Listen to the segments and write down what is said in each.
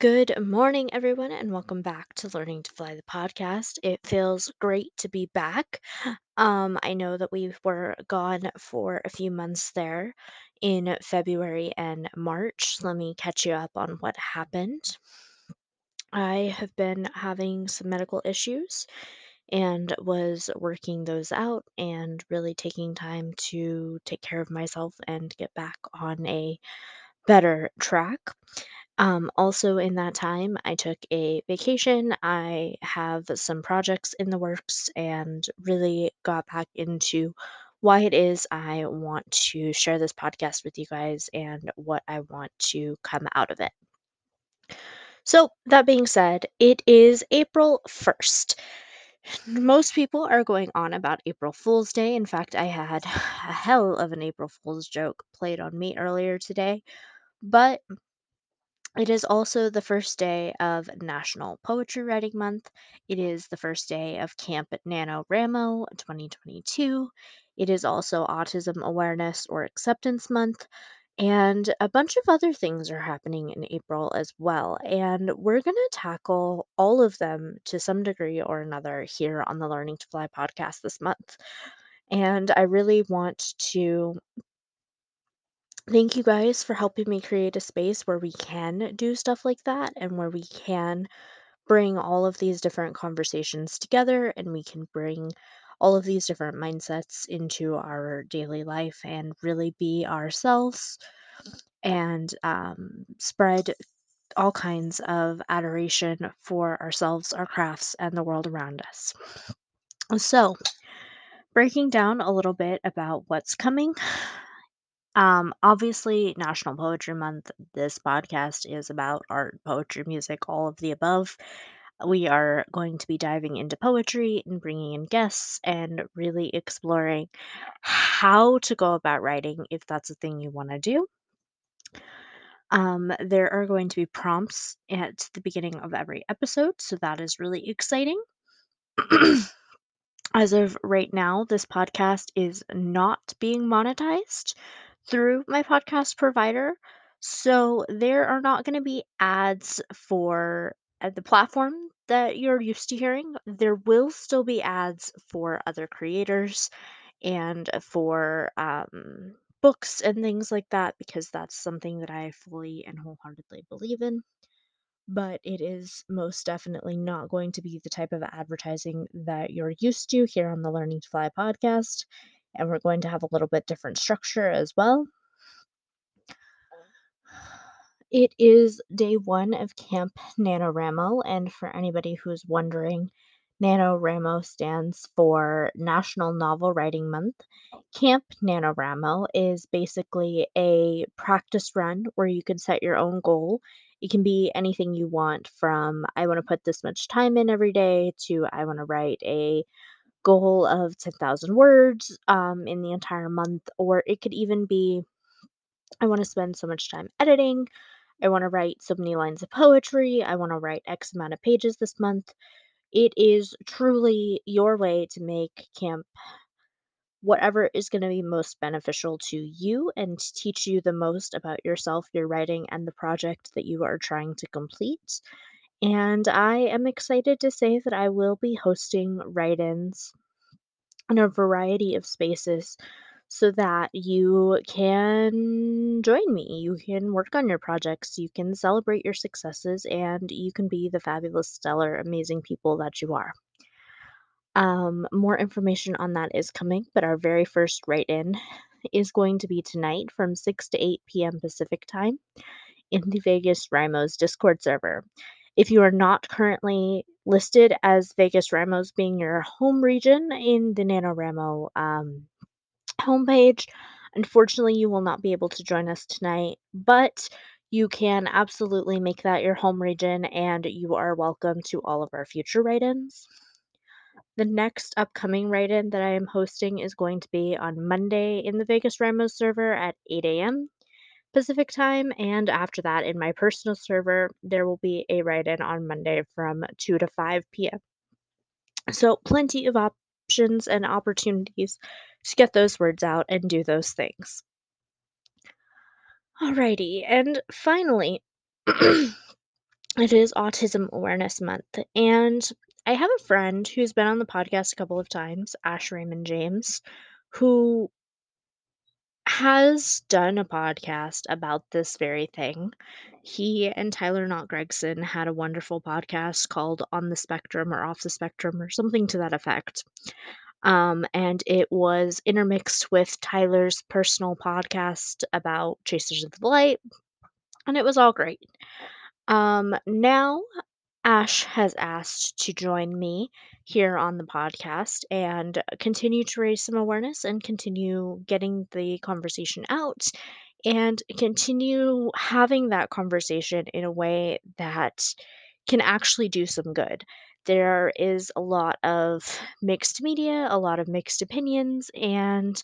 Good morning, everyone, and welcome back to Learning to Fly, the podcast. It feels great to be back. I know that we were gone for a few months there in February and March. Let me catch you up on what happened. I have been having some medical issues and was working those out and really taking time to take care of myself and get back on a better track. Also in that time, I took a vacation. I have some projects in the works and really got back into why it is I want to share this podcast with you guys and what I want to come out of it. So that being said, it is April 1st. Most people are going on about April Fool's Day. In fact, I had a hell of an April Fool's joke played on me earlier today, but it is also the first day of National Poetry Writing Month. It is the first day of Camp NaNoWriMo 2022. It is also Autism Awareness or Acceptance Month. And a bunch of other things are happening in April as well. And we're going to tackle all of them to some degree or another here on the Learning to Fly podcast this month. And I really want to thank you guys for helping me create a space where we can do stuff like that and where we can bring all of these different conversations together and we can bring all of these different mindsets into our daily life and really be ourselves and spread all kinds of adoration for ourselves, our crafts, and the world around us. So, breaking down a little bit about what's coming. Obviously, National Poetry Month, this podcast is about art, poetry, music, all of the above. We are going to be diving into poetry and bringing in guests and really exploring how to go about writing if that's a thing you want to do. There are going to be prompts at the beginning of every episode, so that is really exciting. As of right now, this podcast is not being monetized through my podcast provider. So there are not going to be ads for the platform that you're used to hearing. There will still be ads for other creators and for books and things like that, because that's something that I fully and wholeheartedly believe in. But it is most definitely not going to be the type of advertising that you're used to here on the Learning to Fly podcast. And we're going to have a little bit different structure as well. It is day one of Camp NaNoWriMo. And for anybody who's wondering, NaNoWriMo stands for National Novel Writing Month. Camp NaNoWriMo is basically a practice run where you can set your own goal. It can be anything you want, from I want to put this much time in every day to I want to write a goal of 10,000 words in the entire month, or it could even be I want to spend so much time editing, I want to write so many lines of poetry, I want to write X amount of pages this month. It is truly your way to make camp whatever is going to be most beneficial to you and to teach you the most about yourself, your writing, and the project that you are trying to complete. And I am excited to say that I will be hosting write-ins in a variety of spaces. so that you can join me. You can work on your projects, you can celebrate your successes, and you can be the fabulous, stellar, amazing people that you are. More information on that is coming, but our very first write-in is going to be tonight from 6 to 8 p.m. Pacific time in the Vegas RIMO's Discord server. If you are not currently listed as Vegas RIMO's being your home region in the NaNoWriMo homepage, unfortunately you will not be able to join us tonight, but you can absolutely make that your home region, and you are welcome to all of our future write-ins. The next upcoming write-in that I am hosting is going to be on Monday in the Vegas RIMO's server at 8 a.m. Pacific time, and after that in my personal server there will be a write-in on Monday from 2 to 5 p.m. So plenty of options and opportunities to get those words out and do those things. Alrighty, and finally, it is Autism Awareness Month, and I have a friend who's been on the podcast a couple of times, Ash Raymond James, who has done a podcast about this very thing. He and Tyler Knott Gregson had a wonderful podcast called On the Spectrum or Off the Spectrum or something to that effect. And it was intermixed with Tyler's personal podcast about Chasers of the Light, and it was all great. Now Ash has asked to join me here on the podcast and continue to raise some awareness and continue getting the conversation out and continue having that conversation in a way that can actually do some good. There is a lot of mixed media, a lot of mixed opinions, and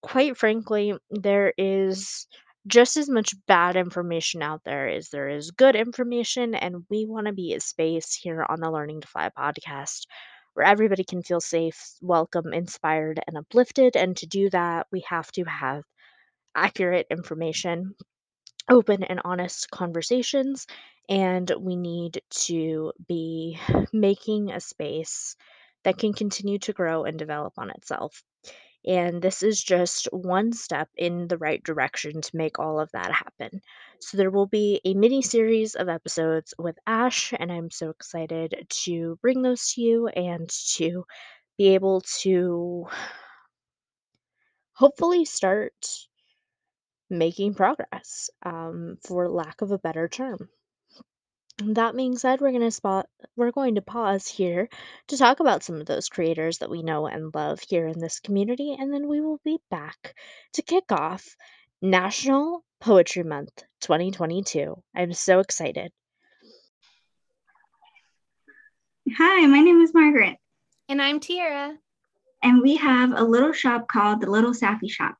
quite frankly, there is just as much bad information out there as there is good information, and we want to be a space here on the Learning to Fly podcast where everybody can feel safe, welcome, inspired, and uplifted. And to do that, we have to have accurate information, open and honest conversations, and we need to be making a space that can continue to grow and develop on itself. And this is just one step in the right direction to make all of that happen. So there will be a mini series of episodes with Ash, and I'm so excited to bring those to you and to be able to hopefully start making progress, for lack of a better term. That being said, we're going to pause here to talk about some of those creators that we know and love here in this community, and then we will be back to kick off National Poetry Month 2022. I'm so excited. Hi, my name is Margaret. And I'm Tiara. And we have a little shop called the Little Safi Shop.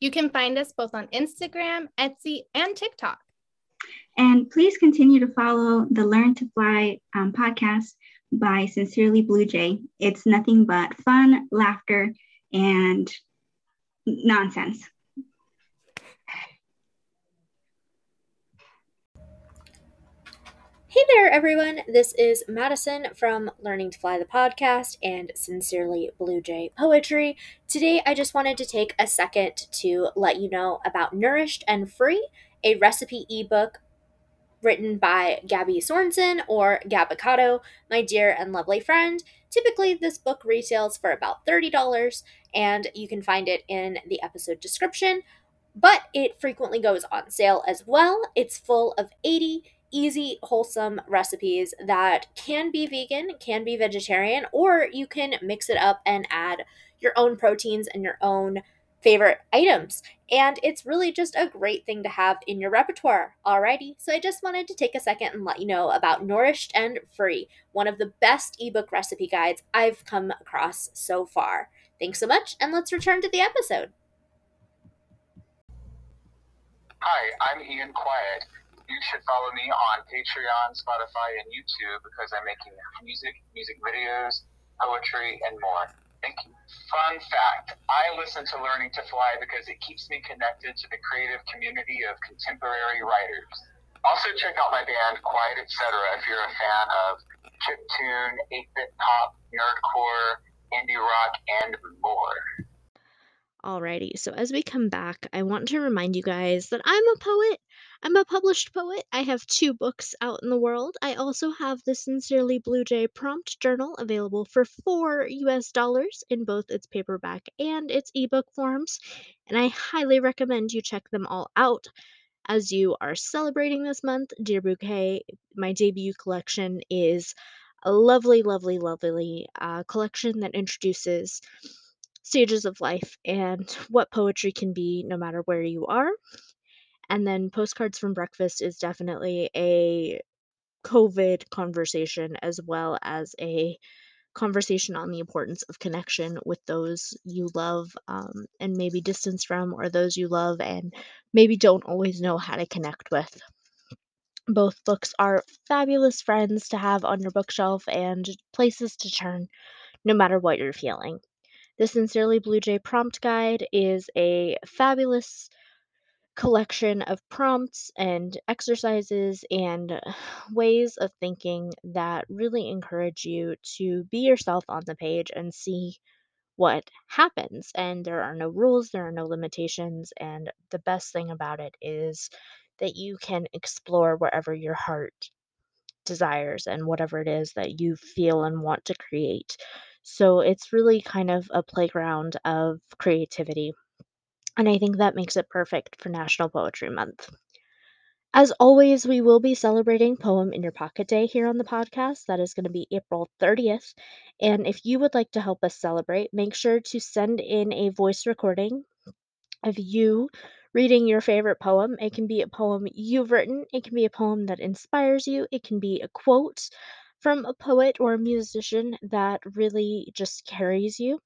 You can find us both on Instagram, Etsy, and TikTok. And please continue to follow the Learn to Fly podcast by Sincerely Blue Jay. It's nothing but fun, laughter, and nonsense. Hey there, everyone. This is Madison from Learning to Fly the podcast and Sincerely Blue Jay Poetry. Today, I just wanted to take a second to let you know about Nourished and Free, a recipe ebook written by Gabby Sorensen, or Gabbicatto, my dear and lovely friend. Typically, this book retails for about $30, and you can find it in the episode description, but it frequently goes on sale as well. It's full of 80 easy, wholesome recipes that can be vegan, can be vegetarian, or you can mix it up and add your own proteins and your own favorite items, and it's really just a great thing to have in your repertoire. Alrighty, so I just wanted to take a second and let you know about Nourished and Free, one of the best ebook recipe guides I've come across so far. Thanks so much, and let's return to the episode. Hi, I'm Ian Quiet. You should follow me on Patreon, Spotify, and YouTube because I'm making music videos, poetry, and more. Thank you. Fun fact, I listen to Learning to Fly because it keeps me connected to the creative community of contemporary writers. Also, check out my band, Quiet Etc. if you're a fan of chiptune, 8-bit pop, nerdcore, indie rock, and more. Alrighty, so as we come back, I want to remind you guys that I'm a poet. I'm a published poet. I have 2 books out in the world. I also have the Sincerely Blue Jay Prompt Journal available for $4 in both its paperback and its ebook forms, and I highly recommend you check them all out as you are celebrating this month. Dear Bouquet, my debut collection, is a lovely, lovely, lovely collection that introduces stages of life and what poetry can be no matter where you are. And then Postcards from Breakfast is definitely a COVID conversation as well as a conversation on the importance of connection with those you love and maybe distance from, or those you love and maybe don't always know how to connect with. Both books are fabulous friends to have on your bookshelf and places to turn no matter what you're feeling. The Sincerely Blue Jay Prompt Guide is a fabulous collection of prompts and exercises and ways of thinking that really encourage you to be yourself on the page and see what happens. And there are no rules, there are no limitations, and the best thing about it is that you can explore wherever your heart desires and whatever it is that you feel and want to create. So it's really kind of a playground of creativity. And I think that makes it perfect for National Poetry Month. As always, we will be celebrating Poem in Your Pocket Day here on the podcast. That is going to be April 30th. And if you would like to help us celebrate, make sure to send in a voice recording of you reading your favorite poem. It can be a poem you've written. It can be a poem that inspires you. It can be a quote from a poet or a musician that really just carries you.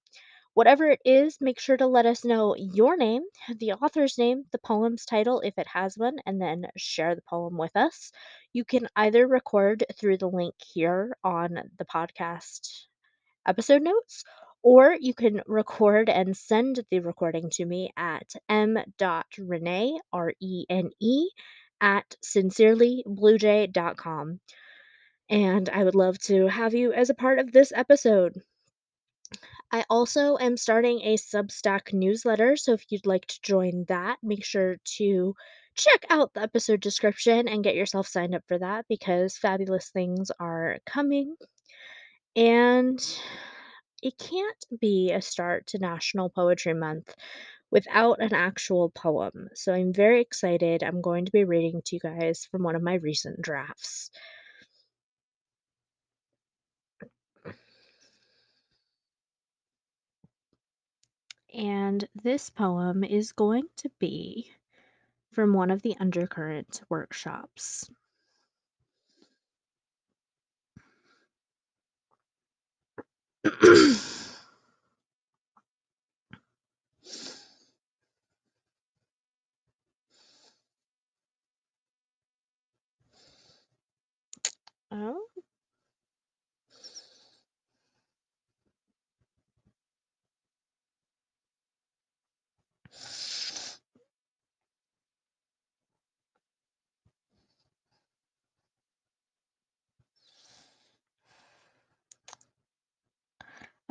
Whatever it is, make sure to let us know your name, the author's name, the poem's title if it has one, and then share the poem with us. You can either record through the link here on the podcast episode notes, or you can record and send the recording to me at m.renee, R-E-N-E, at sincerelybluejay.com. And I would love to have you as a part of this episode. I also am starting a Substack newsletter, so if you'd like to join that, make sure to check out the episode description and get yourself signed up for that, because fabulous things are coming. And it can't be a start to National Poetry Month without an actual poem. So I'm very excited. I'm going to be reading to you guys from one of my recent drafts. And this poem is going to be from one of the Undercurrent workshops. Oh.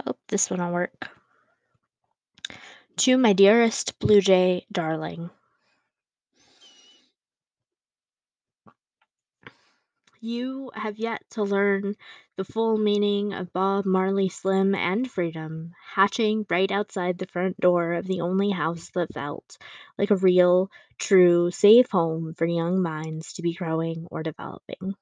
Oh, this one will work. To my dearest Blue Jay darling. You have yet to learn the full meaning of Bob Marley Slim and freedom, hatching right outside the front door of the only house that felt like a real, true, safe home for young minds to be growing or developing.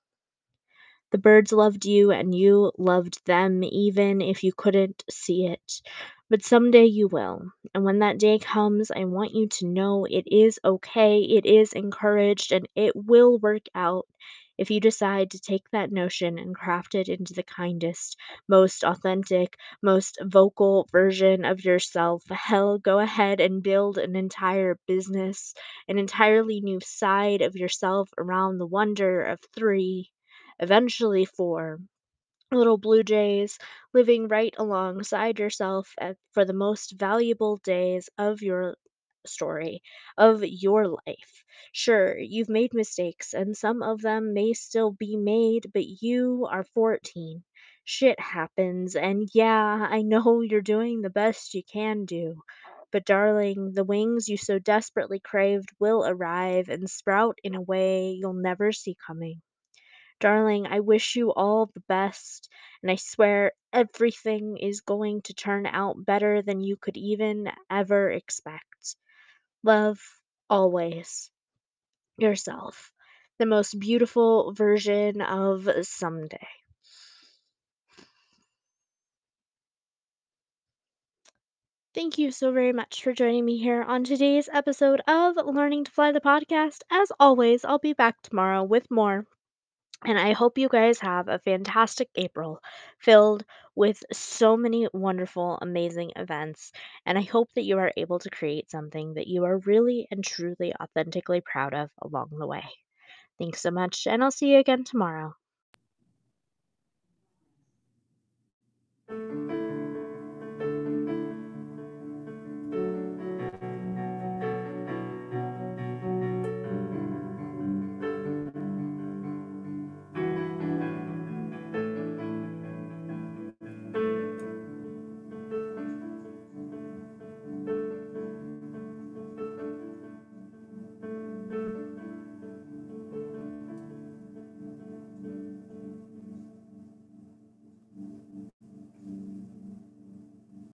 The birds loved you, and you loved them, even if you couldn't see it. But someday you will. And when that day comes, I want you to know it is okay, it is encouraged, and it will work out if you decide to take that notion and craft it into the kindest, most authentic, most vocal version of yourself. Hell, go ahead and build an entire business, an entirely new side of yourself around the wonder of 3. Eventually 4 little blue jays living right alongside yourself for the most valuable days of your story, of your life. Sure, you've made mistakes, and some of them may still be made, but you are 14. Shit happens, and yeah, I know you're doing the best you can do, But darling, the wings you so desperately craved will arrive and sprout in a way you'll never see coming. Darling, I wish you all the best, and I swear everything is going to turn out better than you could even ever expect. Love, always, yourself, the most beautiful version of someday. Thank you so very much for joining me here on today's episode of Learning to Fly the Podcast. As always, I'll be back tomorrow with more. And I hope you guys have a fantastic April filled with so many wonderful, amazing events. And I hope that you are able to create something that you are really and truly authentically proud of along the way. Thanks so much, and I'll see you again tomorrow.